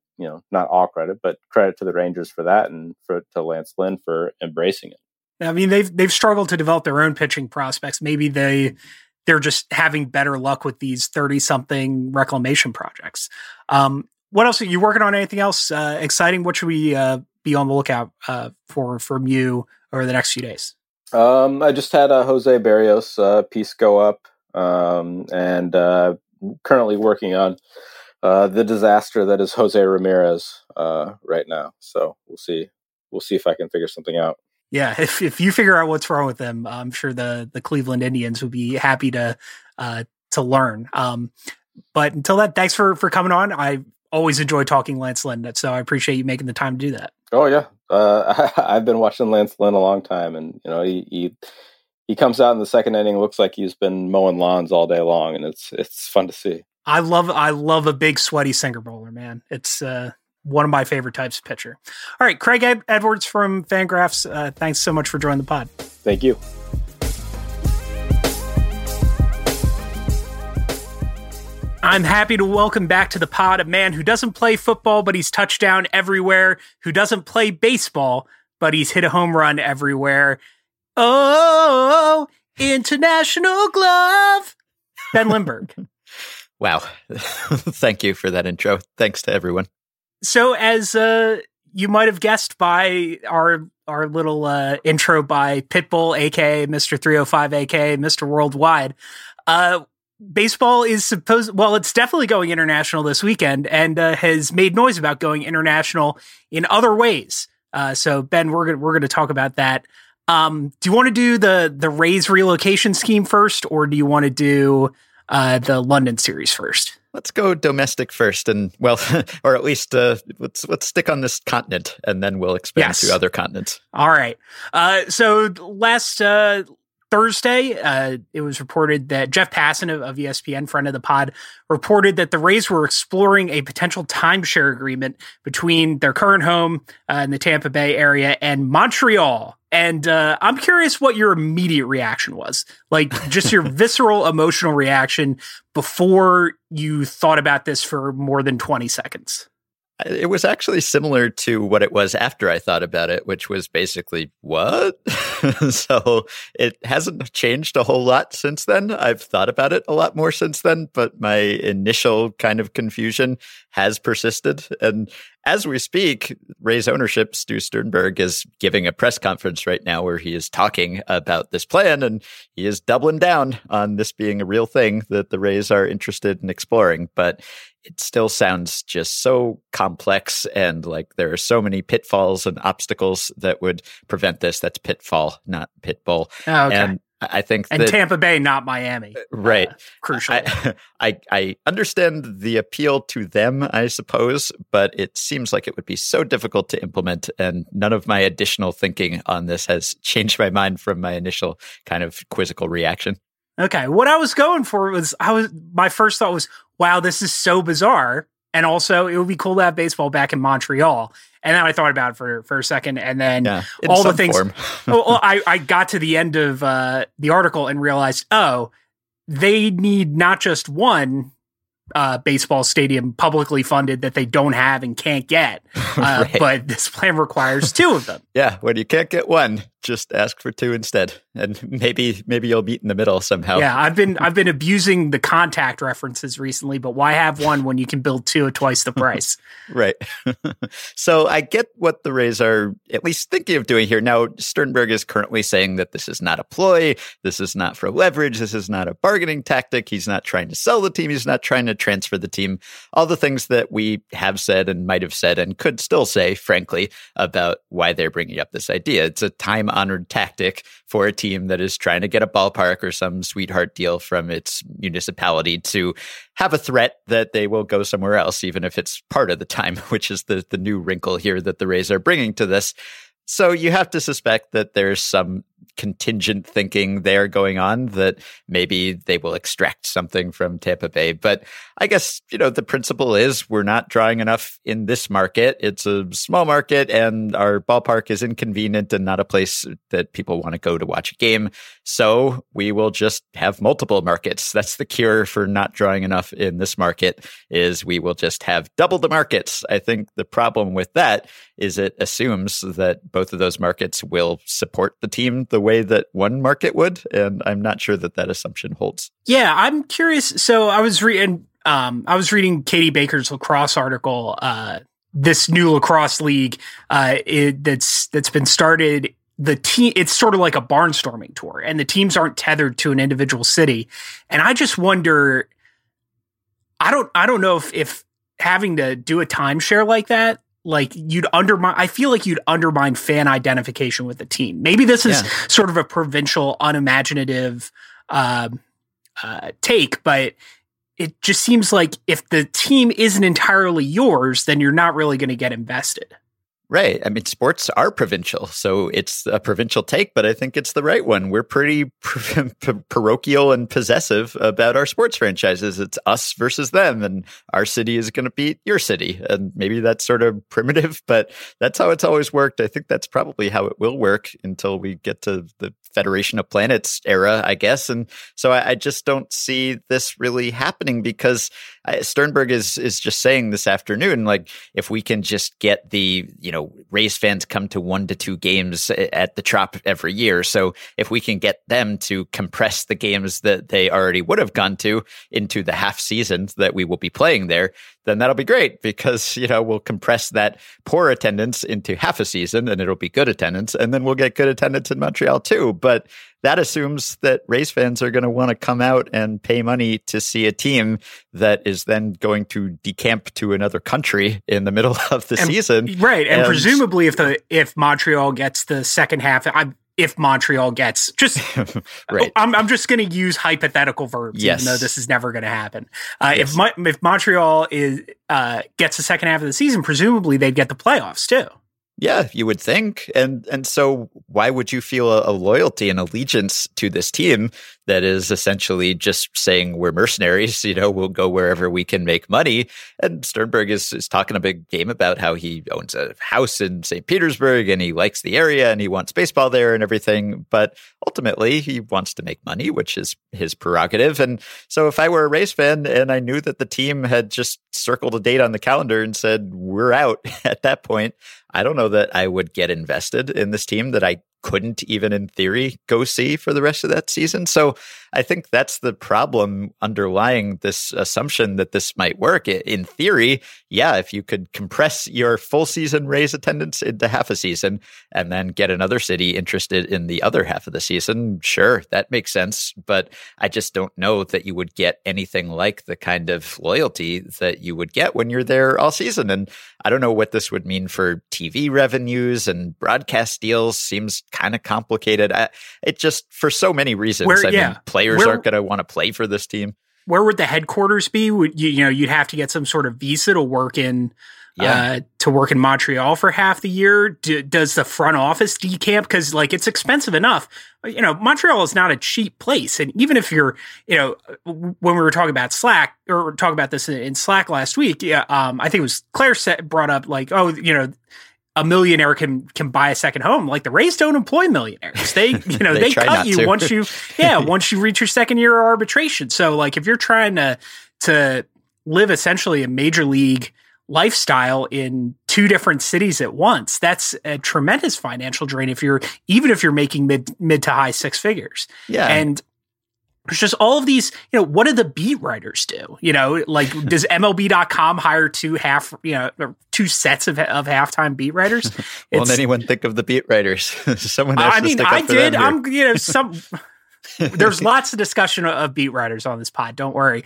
not all credit, but credit to the Rangers for that, and to Lance Lynn for embracing it. I mean, they've struggled to develop their own pitching prospects. Maybe they're just having better luck with these 30-something reclamation projects. What else? Are you working on anything else exciting? What should we be on the lookout for from you over the next few days? I just had a Jose Berrios piece go up, and currently working on the disaster that is Jose Ramirez right now. So we'll see if I can figure something out. Yeah, if you figure out what's wrong with them, I'm sure the Cleveland Indians would be happy to learn. But until then, thanks for coming on. I always enjoy talking Lance Lynn, so I appreciate you making the time to do that. Oh yeah, I've been watching Lance Lynn a long time, and he comes out in the second inning, looks like he's been mowing lawns all day long, and it's fun to see. I love a big sweaty sinker bowler, man. It's one of my favorite types of pitcher. All right, Craig Edwards from FanGraphs, thanks so much for joining the pod. Thank you. I'm happy to welcome back to the pod a man who doesn't play football, but he's touchdown everywhere, who doesn't play baseball, but he's hit a home run everywhere. Oh, international glove, Ben Lindbergh. Wow. Thank you for that intro. Thanks to everyone. So as you might have guessed by our little intro by Pitbull, a.k.a. Mr. 305, a.k.a. Mr. Worldwide, baseball is supposed, well, it's definitely going international this weekend and has made noise about going international in other ways. So Ben, we're going to talk about that. Do you want to do the Rays relocation scheme first, or do you want to do the London series first? Let's go domestic first, and well, or at least let's stick on this continent, and then we'll expand to other continents. All right. So last Thursday, it was reported that Jeff Passan of ESPN, friend of the pod, reported that the Rays were exploring a potential timeshare agreement between their current home in the Tampa Bay area and Montreal. And I'm curious what your immediate reaction was, like just your visceral emotional reaction before you thought about this for more than 20 seconds. It was actually similar to what it was after I thought about it, which was basically, what? So it hasn't changed a whole lot since then. I've thought about it a lot more since then, but my initial kind of confusion has persisted. And as we speak, Rays ownership, Stu Sternberg, is giving a press conference right now where he is talking about this plan, and he is doubling down on this being a real thing that the Rays are interested in exploring. But it still sounds just so complex, and like there are so many pitfalls and obstacles that would prevent this. That's pitfall, not pitbull. Oh, okay. And I think that, Tampa Bay, not Miami. Right. Crucial. I understand the appeal to them, I suppose, but it seems like it would be so difficult to implement. And none of my additional thinking on this has changed my mind from my initial kind of quizzical reaction. Okay. What I was going for was, my first thought was, wow, this is so bizarre. And also, it would be cool to have baseball back in Montreal. And then I thought about it for a second, and then all the things. Well, I got to the end of the article and realized, oh, they need not just one baseball stadium publicly funded that they don't have and can't get, right. But this plan requires two of them. Yeah, when you can't get one, just ask for two instead, and maybe you'll meet in the middle somehow. Yeah, I've been abusing the contact references recently, but why have one when you can build two at twice the price? Right. So I get what the Rays are at least thinking of doing here. Now, Sternberg is currently saying that this is not a ploy, this is not for leverage, this is not a bargaining tactic. He's not trying to sell the team. He's not trying to transfer the team. All the things that we have said and might have said and could still say, frankly, about why they're bringing up this idea. It's a time-honored tactic for a team that is trying to get a ballpark or some sweetheart deal from its municipality to have a threat that they will go somewhere else, even if it's part of the time, which is the new wrinkle here that the Rays are bringing to this. So you have to suspect that there's some contingent thinking there going on, that maybe they will extract something from Tampa Bay. But I guess, the principle is we're not drawing enough in this market. It's a small market, and our ballpark is inconvenient and not a place that people want to go to watch a game. So we will just have multiple markets. That's the cure for not drawing enough in this market, is we will just have double the markets. I think the problem with that is it assumes that both of those markets will support the team the way that one market would, and I'm not sure that assumption holds. Yeah, I'm curious. So I was reading Katie Baker's lacrosse article. This new lacrosse league that's been started. The team, it's sort of like a barnstorming tour, and the teams aren't tethered to an individual city. And I just wonder. I don't know if having to do a timeshare like that, like you'd undermine fan identification with the team. Maybe this is sort of a provincial, unimaginative take, but it just seems like if the team isn't entirely yours, then you're not really going to get invested. Right. I mean, sports are provincial, so it's a provincial take, but I think it's the right one. We're pretty parochial and possessive about our sports franchises. It's us versus them, and our city is going to beat your city. And maybe that's sort of primitive, but that's how it's always worked. I think that's probably how it will work until we get to the Federation of Planets era, I guess. And so I just don't see this really happening, because Sternberg is just saying this afternoon, like, if we can just get the, you know, Rays fans come to 1 to 2 games at the Trop every year. So if we can get them to compress the games that they already would have gone to into the half season that we will be playing there, then that'll be great because, you know, we'll compress that poor attendance into half a season and it'll be good attendance. And then we'll get good attendance in Montreal too. But that assumes that Rays fans are going to want to come out and pay money to see a team that is then going to decamp to another country in the middle of the season. Right. And presumably if Montreal gets the second half, if Montreal gets just right. I'm just going to use hypothetical verbs, yes, even though this is never going to happen. Yes. If Montreal gets the second half of the season, presumably they'd get the playoffs too. Yeah, you would think. And so why would you feel a loyalty and allegiance to this team that is essentially just saying we're mercenaries, you know, we'll go wherever we can make money? And Sternberg is talking a big game about how he owns a house in St. Petersburg and he likes the area and he wants baseball there and everything. But ultimately, he wants to make money, which is his prerogative. And so if I were a Rays fan and I knew that the team had just circled a date on the calendar and said, we're out at that point, I don't know that I would get invested in this team that I couldn't even in theory go see for the rest of that season. So I think that's the problem underlying this assumption that this might work. In theory, yeah, if you could compress your full season Rays attendance into half a season and then get another city interested in the other half of the season, sure, that makes sense. But I just don't know that you would get anything like the kind of loyalty that you would get when you're there all season. And I don't know what this would mean for TV revenues and broadcast deals. Seems kind of complicated. It just, for so many reasons, I mean, players aren't going to want to play for this team. Where would the headquarters be? Would you know, you'd have to get some sort of visa to work in, to work in Montreal for half the year. Does the front office decamp? Cause like it's expensive enough, you know, Montreal is not a cheap place. And even if you're, you know, when we were talking about Slack or talking about this in Slack last week, I think it was Claire brought up like, oh, you know, a millionaire can buy a second home. Like the Rays don't employ millionaires. They, you know, they cut you once you reach your second year of arbitration. So like if you're trying to live essentially a major league lifestyle in 2 different cities at once, that's a tremendous financial drain if you're making mid to high 6 figures. Yeah. And it's just all of these, you know, what do the beat writers do? You know, like does MLB.com hire 2 sets of halftime beat writers? Won't anyone think of the beat writers? Someone else. I mean, I did. I'm, you know, some. There's lots of discussion of beat writers on this pod. Don't worry.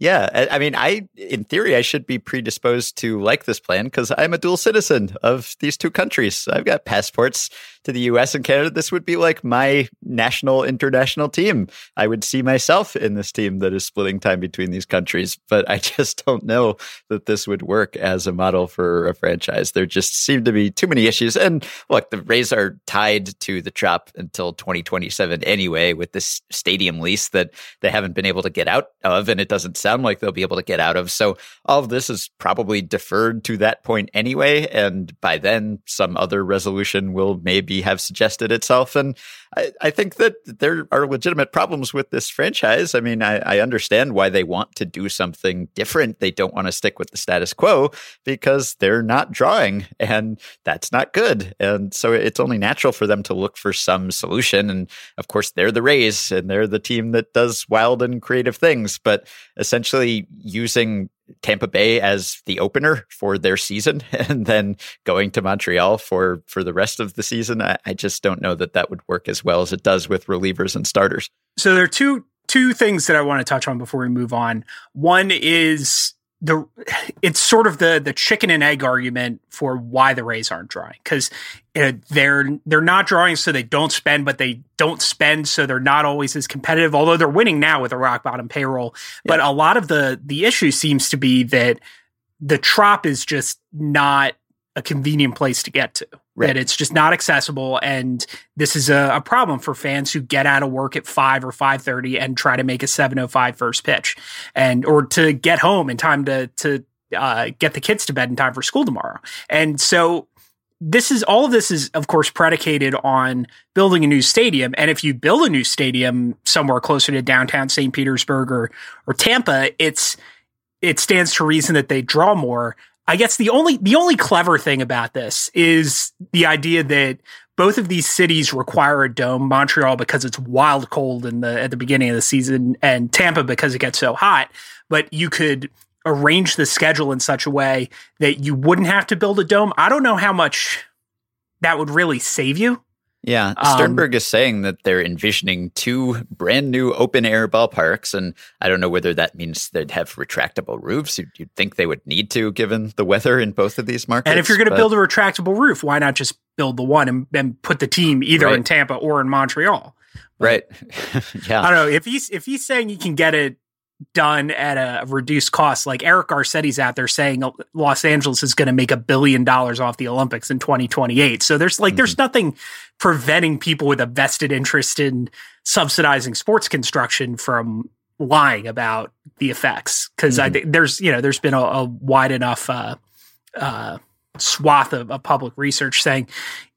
Yeah, I mean, in theory, I should be predisposed to like this plan because I'm a dual citizen of these 2 countries. I've got passports to the U.S. and Canada. This would be like my international team. I would see myself in this team that is splitting time between these countries. But I just don't know that this would work as a model for a franchise. There just seem to be too many issues. And look, the Rays are tied to the Trop until 2027 anyway with this stadium lease that they haven't been able to get out of, and it doesn't sound like they'll be able to get out of. So all of this is probably deferred to that point anyway. And by then, some other resolution will maybe have suggested itself. And I think that there are legitimate problems with this franchise. I mean, I understand why they want to do something different. They don't want to stick with the status quo because they're not drawing, and that's not good. And so it's only natural for them to look for some solution. And of course, they're the Rays, and they're the team that does wild and creative things. But essentially using Tampa Bay as the opener for their season and then going to Montreal for the rest of the season, I just don't know that would work as well as it does with relievers and starters. So there are two things that I want to touch on before we move on. One is it's sort of the chicken and egg argument for why the Rays aren't drawing, because they're not drawing, so they don't spend, but they don't spend, so they're not always as competitive, although they're winning now with a rock bottom payroll. Yeah. But a lot of the issue seems to be that the Trop is just not a convenient place to get to, right? That it's just not accessible. And this is a problem for fans who get out of work at 5 or 5:30 and try to make a 7:05 first pitch or to get home in time to get the kids to bed in time for school tomorrow. And so this is all of this is, of course, predicated on building a new stadium. And if you build a new stadium somewhere closer to downtown St. Petersburg or Tampa, it stands to reason that they draw more. I guess the only clever thing about this is the idea that both of these cities require a dome. Montreal because it's wild cold at the beginning of the season, and Tampa because it gets so hot. But you could arrange the schedule in such a way that you wouldn't have to build a dome. I don't know how much that would really save you. Yeah, Sternberg is saying that they're envisioning two brand new open air ballparks, and I don't know whether that means they'd have retractable roofs. You'd think they would need to, given the weather in both of these markets. And if you're going to build a retractable roof, why not just build the one and put the team either in Tampa or in Montreal? But, yeah, I don't know if he's saying you can get it done at a reduced cost. Like Eric Garcetti's out there saying Los Angeles is going to make $1 billion off the Olympics in 2028. So there's nothing preventing people with a vested interest in subsidizing sports construction from lying about the effects. Cause I think there's been a wide enough, swath of public research saying,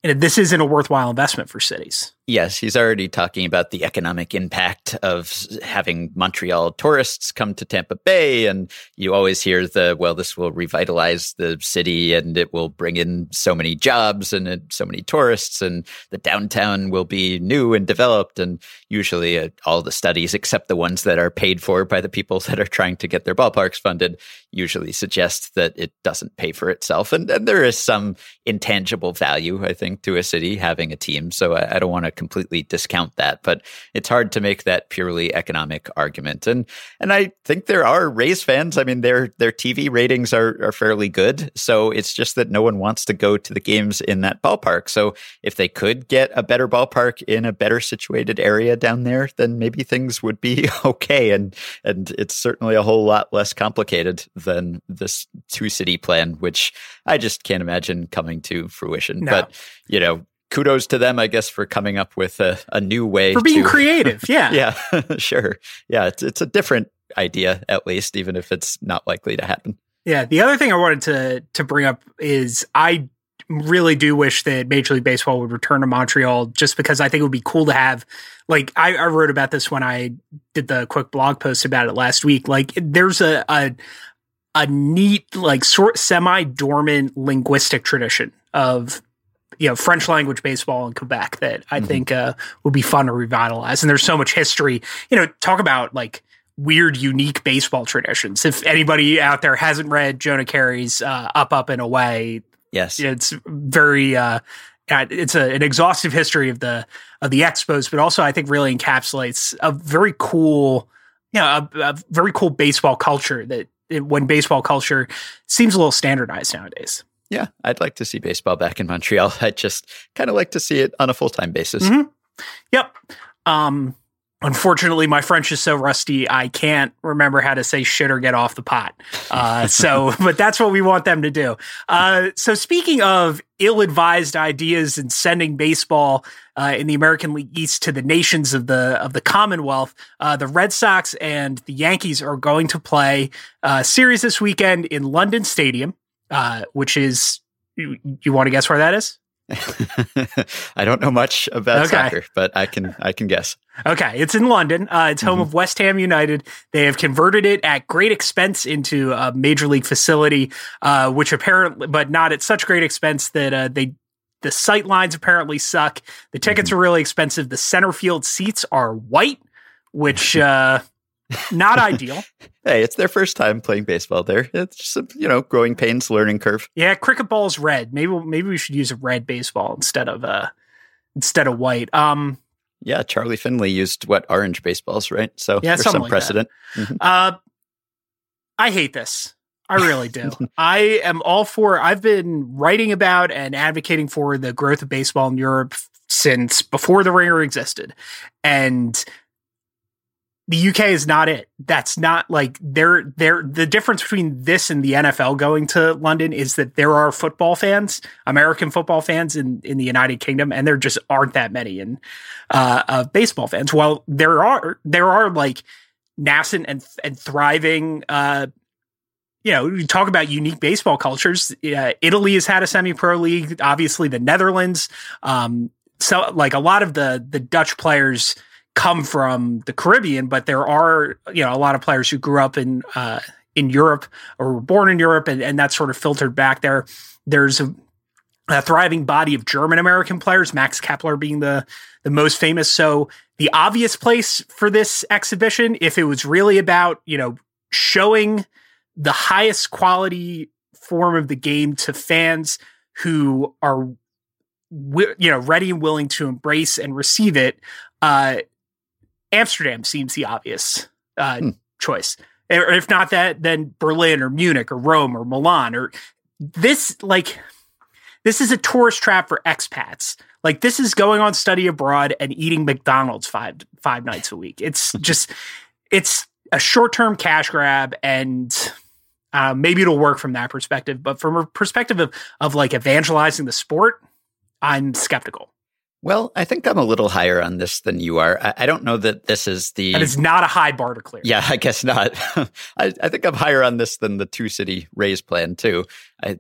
this isn't a worthwhile investment for cities. Yes, he's already talking about the economic impact of having Montreal tourists come to Tampa Bay, and you always hear this will revitalize the city and it will bring in so many jobs and so many tourists, and the downtown will be new and developed, and usually all the studies except the ones that are paid for by the people that are trying to get their ballparks funded usually suggest that it doesn't pay for itself, and there is some intangible value, I think, to a city having a team. So I don't want to completely discount that, but it's hard to make that purely economic argument. And I think there are Rays fans. I mean, their TV ratings are fairly good. So it's just that no one wants to go to the games in that ballpark. So if they could get a better ballpark in a better situated area down there, then maybe things would be okay. And it's certainly a whole lot less complicated than this two-city plan, which I just can't imagine coming to fruition. No. But kudos to them, I guess, for coming up with a new way. For being creative, yeah. Yeah, sure. Yeah, it's a different idea, at least, even if it's not likely to happen. Yeah, the other thing I wanted to bring up is I really do wish that Major League Baseball would return to Montreal, just because I think it would be cool to have, like, I wrote about this when I did the quick blog post about it last week. Like, there's a neat, like, sort semi-dormant linguistic tradition of French language baseball in Quebec that I think would be fun to revitalize. And there's so much history, talk about like weird, unique baseball traditions. If anybody out there hasn't read Jonah Carey's Up, Up and Away. Yes. It's very, it's an exhaustive history of the Expos, but also I think really encapsulates a very cool, a very cool baseball culture when baseball culture seems a little standardized nowadays. Yeah, I'd like to see baseball back in Montreal. I'd just kind of like to see it on a full-time basis. Mm-hmm. Yep. Unfortunately, my French is so rusty, I can't remember how to say shit or get off the pot. But that's what we want them to do. So speaking of ill-advised ideas and sending baseball in the American League East to the nations of the Commonwealth, the Red Sox and the Yankees are going to play a series this weekend in London Stadium. Which is, you want to guess where that is? I don't know much about soccer, but I can guess. Okay, it's in London. It's home of West Ham United. They have converted it at great expense into a major league facility, which apparently, but not at such great expense that the sight lines apparently suck. The tickets are really expensive. The center field seats are white, which. Not ideal. Hey, it's their first time playing baseball there. It's just a, growing pains, learning curve. Yeah, cricket ball's red. Maybe we should use a red baseball instead of white. Yeah, Charlie Finley used orange baseballs, right? So there's some precedent. Mm-hmm. I hate this. I really do. I am all for. I've been writing about and advocating for the growth of baseball in Europe since before the Ringer existed, and. The UK is not it. That's not like the difference between this and the NFL going to London is that there are football fans, American football fans in the United Kingdom, and there just aren't that many baseball fans. While there are like nascent and thriving you know, we talk about unique baseball cultures. Italy has had a semi-pro league, obviously the Netherlands. So like a lot of the Dutch players come from the Caribbean, but there are, you know, a lot of players who grew up in Europe or were born in Europe, and that's sort of filtered back there. There's a thriving body of German American players, Max Kepler being the most famous. So the obvious place for this exhibition, if it was really about, you know, showing the highest quality form of the game to fans who are, you know, ready and willing to embrace and receive it, Amsterdam seems the obvious choice. If not that, then Berlin or Munich or Rome or Milan or this, like, this is a tourist trap for expats. Like, this is going on study abroad and eating McDonald's five nights a week. It's just, it's a short-term cash grab, and maybe it'll work from that perspective. But from a perspective of like evangelizing the sport, I'm skeptical. Well, I think I'm a little higher on this than you are. I don't know that this is the... And it's not a high bar to clear. Yeah, I guess not. I think I'm higher on this than the two-city Rays plan, too,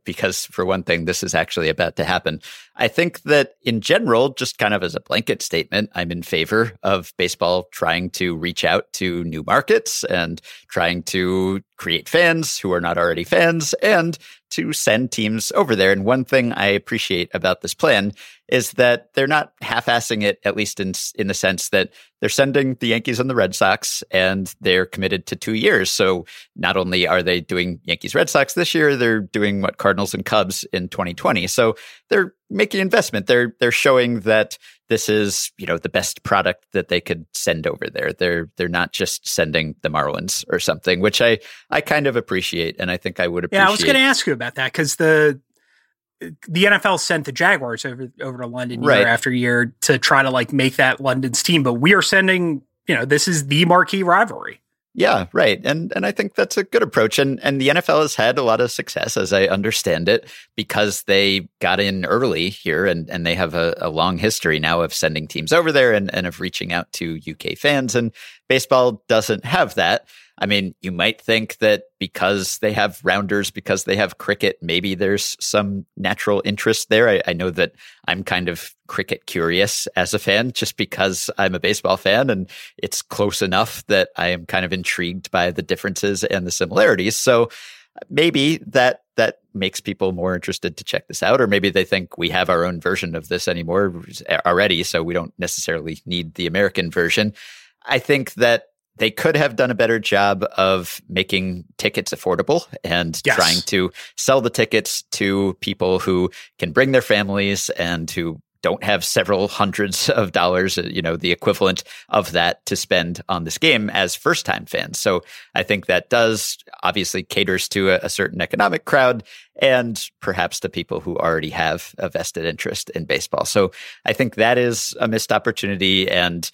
because, for one thing, this is actually about to happen. I think that, in general, just kind of as a blanket statement, I'm in favor of baseball trying to reach out to new markets and trying to create fans who are not already fans and to send teams over there. And one thing I appreciate about this plan is that they're not half-assing it, at least in the sense that they're sending the Yankees and the Red Sox, and they're committed to 2 years. So not only are they doing Yankees-Red Sox this year, they're doing what Cardinals and Cubs in 2020. So they're making investment. They're showing that this is, you know, the best product that they could send over there. They're not just sending the Marlins or something, which I kind of appreciate, and I think I would appreciate. Yeah, I was going to ask you about that because the NFL sent the Jaguars over to London year after year to try to like make that London's team, but we are sending, you know, this is the marquee rivalry. Yeah, right. And I think that's a good approach. And the NFL has had a lot of success, as I understand it, because they got in early here and they have a long history now of sending teams over there and of reaching out to UK fans. And baseball doesn't have that. I mean, you might think that because they have rounders, because they have cricket, maybe there's some natural interest there. I know that I'm kind of cricket curious as a fan just because I'm a baseball fan, and it's close enough that I am kind of intrigued by the differences and the similarities. So maybe that makes people more interested to check this out, or maybe they think we have our own version of this anymore already, so we don't necessarily need the American version. I think that they could have done a better job of making tickets affordable and trying to sell the tickets to people who can bring their families and who don't have several hundreds of dollars, you know, the equivalent of that to spend on this game as first-time fans. So I think that does obviously caters to a certain economic crowd and perhaps the people who already have a vested interest in baseball. So I think that is a missed opportunity, and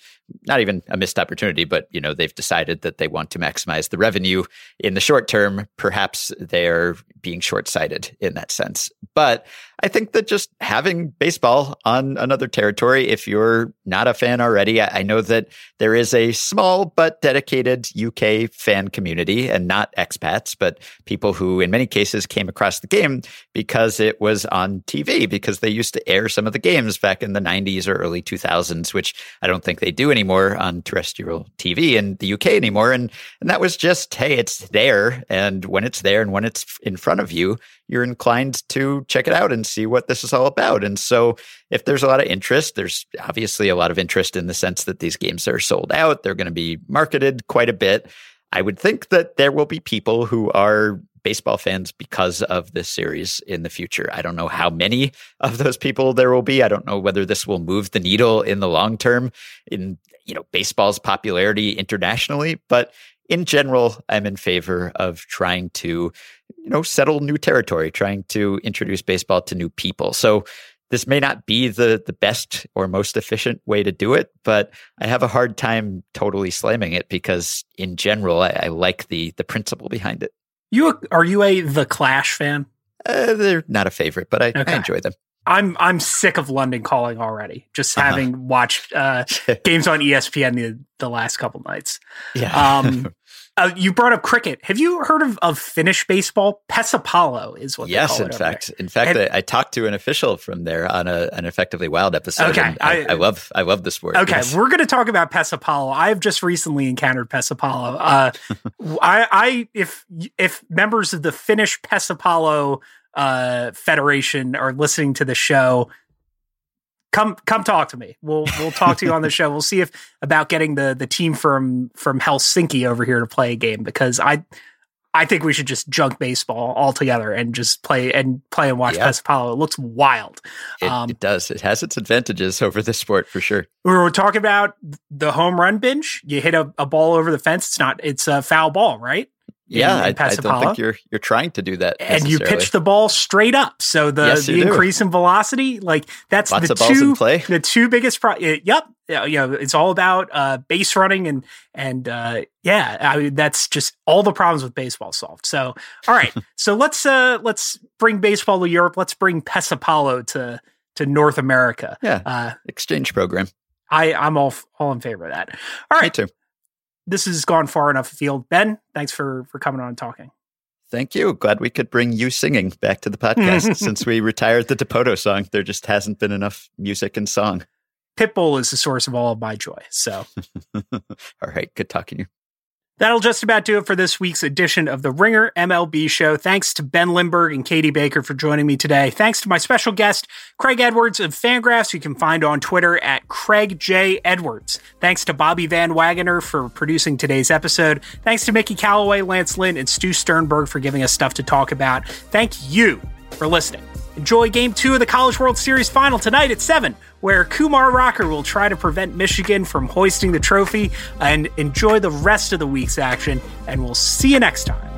not even a missed opportunity, but, you know, they've decided that they want to maximize the revenue in the short term. Perhaps they're being short-sighted in that sense. But I think that just having baseball on another territory, if you're not a fan already, I know that there is a small but dedicated UK fan community, and not expats, but people who in many cases came across the game because it was on TV, because they used to air some of the games back in the 90s or early 2000s, which I don't think they do anymore on terrestrial TV in the UK anymore. And that was just, hey, it's there. And when it's there and when it's in front of you, you're inclined to check it out and see what this is all about. And so if there's a lot of interest, there's obviously a lot of interest in the sense that these games are sold out. They're going to be marketed quite a bit. I would think that there will be people who are baseball fans because of this series in the future. I don't know how many of those people there will be. I don't know whether this will move the needle in the long term in, you know, baseball's popularity internationally, but in general, I'm in favor of trying to, you know, settle new territory, trying to introduce baseball to new people. So this may not be the best or most efficient way to do it, but I have a hard time totally slamming it because in general, I like the principle behind it. Are you a The Clash fan? They're not a favorite, but I enjoy them. I'm sick of London Calling already, just having watched games on ESPN the last couple nights. Yeah. You brought up cricket. Have you heard of Finnish baseball? Pesäpallo is what they call it. Yes, in fact, I talked to an official from there on an Effectively Wild episode. Okay, I love the sport. Okay, yes. We're going to talk about Pesäpallo. I've just recently encountered Pesäpallo. If members of the Finnish Pesäpallo Federation are listening to the show, Come talk to me. We'll talk to you on the show. We'll see about getting the team from Helsinki over here to play a game, because I think we should just junk baseball altogether and just play and watch Pesäpallo. It looks wild. It does. It has its advantages over this sport for sure. We were talking about the home run binge. You hit a ball over the fence. It's a foul ball, right? Yeah, I don't think you're trying to do that, and you pitch the ball straight up. So the increase in velocity, like that's lots of balls in play. The two biggest. It's all about base running and that's just all the problems with baseball solved. So all right, so let's bring baseball to Europe. Let's bring Pesäpallo to North America. Yeah, exchange program. I'm all in favor of that. All right. Me too. This has gone far enough afield. Ben, thanks for coming on and talking. Thank you. Glad we could bring you singing back to the podcast. Since we retired the DePoto song, there just hasn't been enough music and song. Pitbull is the source of all of my joy. So, all right. Good talking to you. That'll just about do it for this week's edition of The Ringer MLB Show. Thanks to Ben Lindbergh and Katie Baker for joining me today. Thanks to my special guest, Craig Edwards of FanGraphs, who you can find on Twitter at Craig J. Edwards. Thanks to Brodie Van Wagenen for producing today's episode. Thanks to Mickey Callaway, Lance Lynn, and Stu Sternberg for giving us stuff to talk about. Thank you for listening. Enjoy Game 2 of the College World Series Final tonight at 7, where Kumar Rocker will try to prevent Michigan from hoisting the trophy. And enjoy the rest of the week's action, and we'll see you next time.